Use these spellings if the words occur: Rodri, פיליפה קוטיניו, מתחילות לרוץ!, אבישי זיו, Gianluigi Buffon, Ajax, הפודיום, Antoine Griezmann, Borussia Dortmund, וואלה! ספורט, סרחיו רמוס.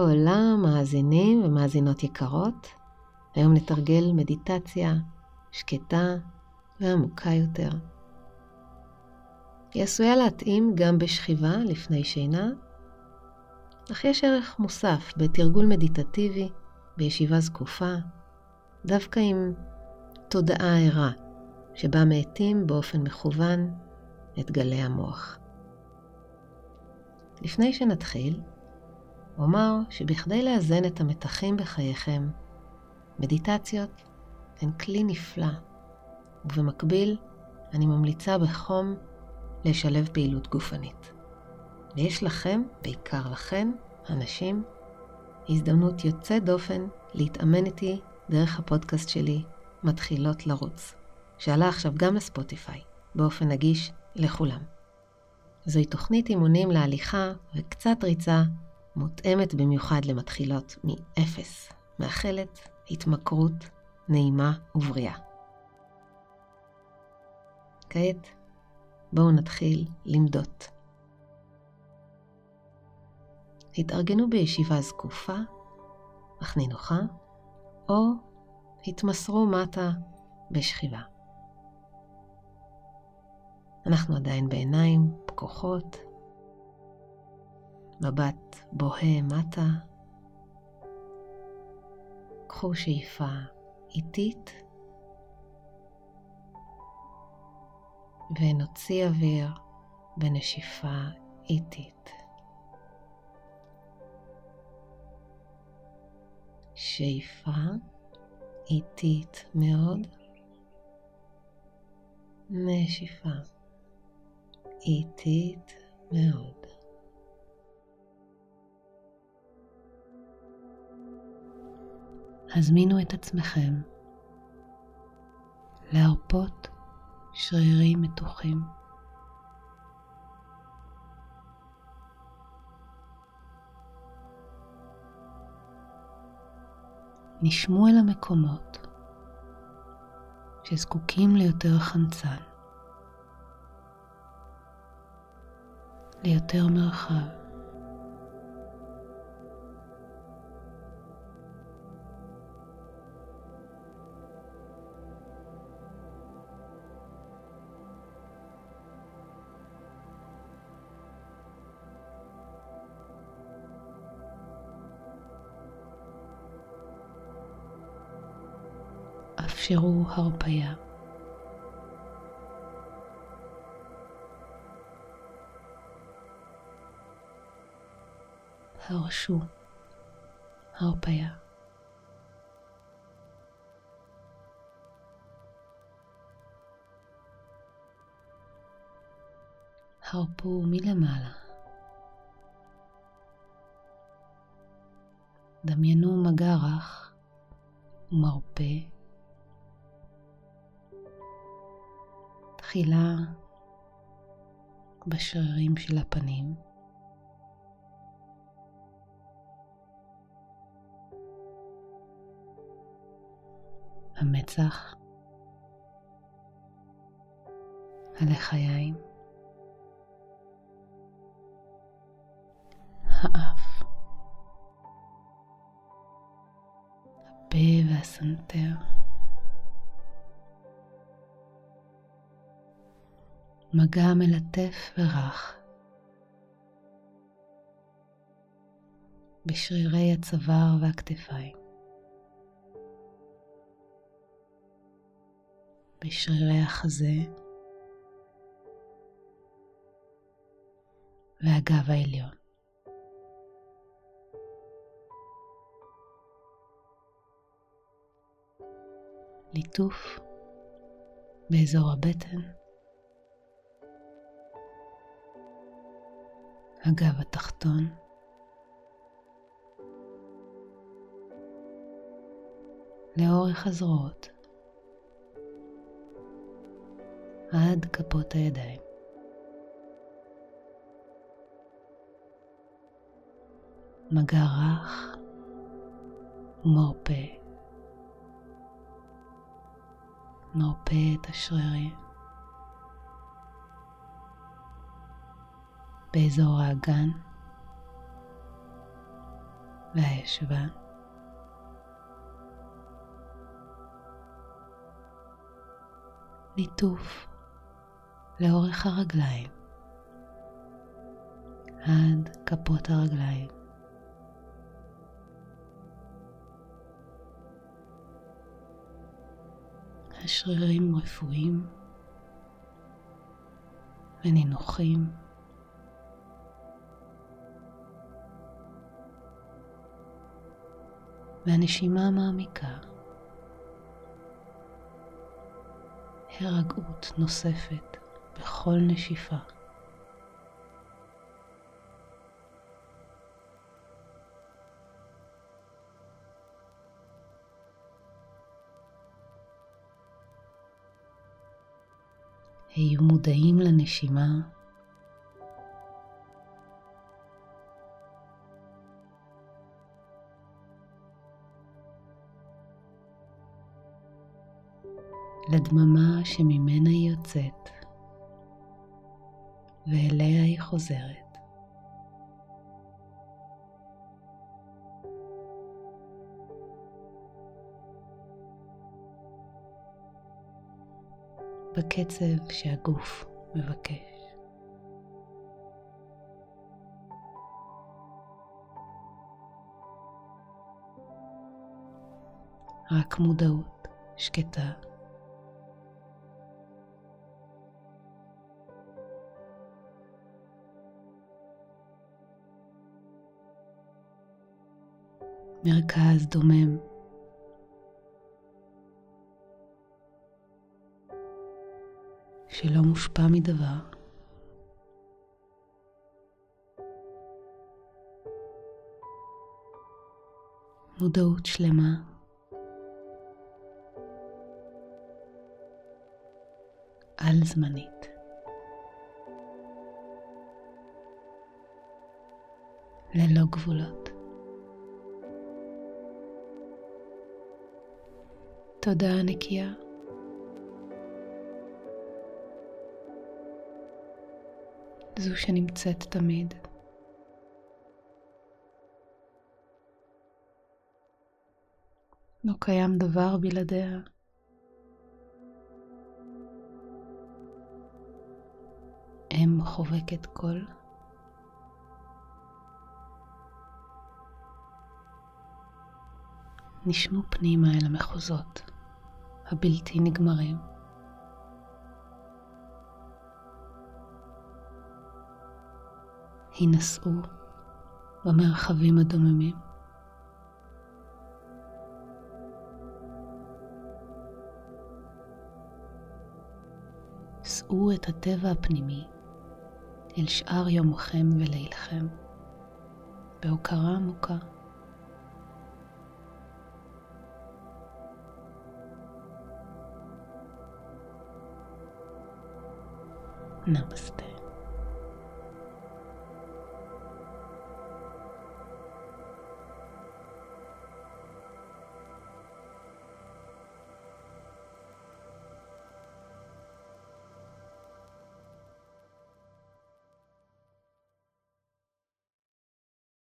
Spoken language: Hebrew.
הולה, מאזינים ומאזינות יקרות, היום נתרגל מדיטציה שקטה ועמוקה יותר. היא עשויה להתאים גם בשכיבה לפני שינה, אך יש ערך מוסף בתרגול מדיטטיבי בישיבה זקופה, דווקא עם תודעה ערה שבה מאטים באופן מכוון את גלי המוח. לפני שנתחיל, אומר שבכדי לאזן את המתחים בחייכם, מדיטציות הן כלי נפלא, ובמקביל אני ממליצה בחום לשלב פעילות גופנית. ויש לכם, בעיקר לכן, אנשים, הזדמנות יוצאת דופן להתאמן איתי דרך הפודקאסט שלי, מתחילות לרוץ, שעלה עכשיו גם לספוטיפיי, באופן נגיש לכולם. זוהי תוכנית אימונים להליכה וקצת ריצה, מותאמת במיוחד למתחילות מאפס, מאחלת התמכרות נעימה ובריאה. כעת בואו נתחיל למדות. התארגנו בישיבה זקופה, אך נינוחה, או התמסרו מטה בשכיבה. אנחנו עדיין בעיניים פקוחות, מבט בוהה מטה. קחו שאיפה איטית ונוציא אוויר בנשיפה איטית. שאיפה איטית מאוד, נשיפה איטית מאוד. הזמינו את עצמכם להרפות שרירים מתוחים. נשמו אל המקומות שזקוקים ליותר חמצן, ליותר מרחב. אפשרו הרפיה. הרשו הרפיה. הרפו מלמעלה. דמיינו מגע רך ומרפא. תחילה בשרירים של הפנים, המצח, הלחיים, האף, הפה והסנטר. מגע מלטף ורח בשרירי הצוואר והכתפיים, בשרירי החזה והגב העליון. ליטוף באזור הבטן, הגב התחתון, לאורך הזרועות, עד כפות הידיים. מגע רך ומרפא. מרפא את השרירים. באזור האגן, והישבן. ליטוף לאורך הרגליים עד כפות הרגליים. השרירים רפואיים ונינוחים. והנשימה מעמיקה, הרגעות נוספת בכל נשיפה. היו מודעים לנשימה, לדממה שממנה היא יוצאת ואליה היא חוזרת. בקצב שהגוף מבקש. רק מודעות שקטה. מרכז דומם. שלא מושפע מדבר. מודעות שלמה. על זמנית. ללא גבולות. תודה נקייה. זו שנמצאת תמיד. לא קיים דבר בלעדיה. אם חובקת קול. נשמו פנימה אל המחוזות. הבלתי נגמרים. הינשאו במרחבים הדוממים. שאו את הטבע הפנימי אל שאר יומכם ולילכם בהוקרה עמוקה. Namaste.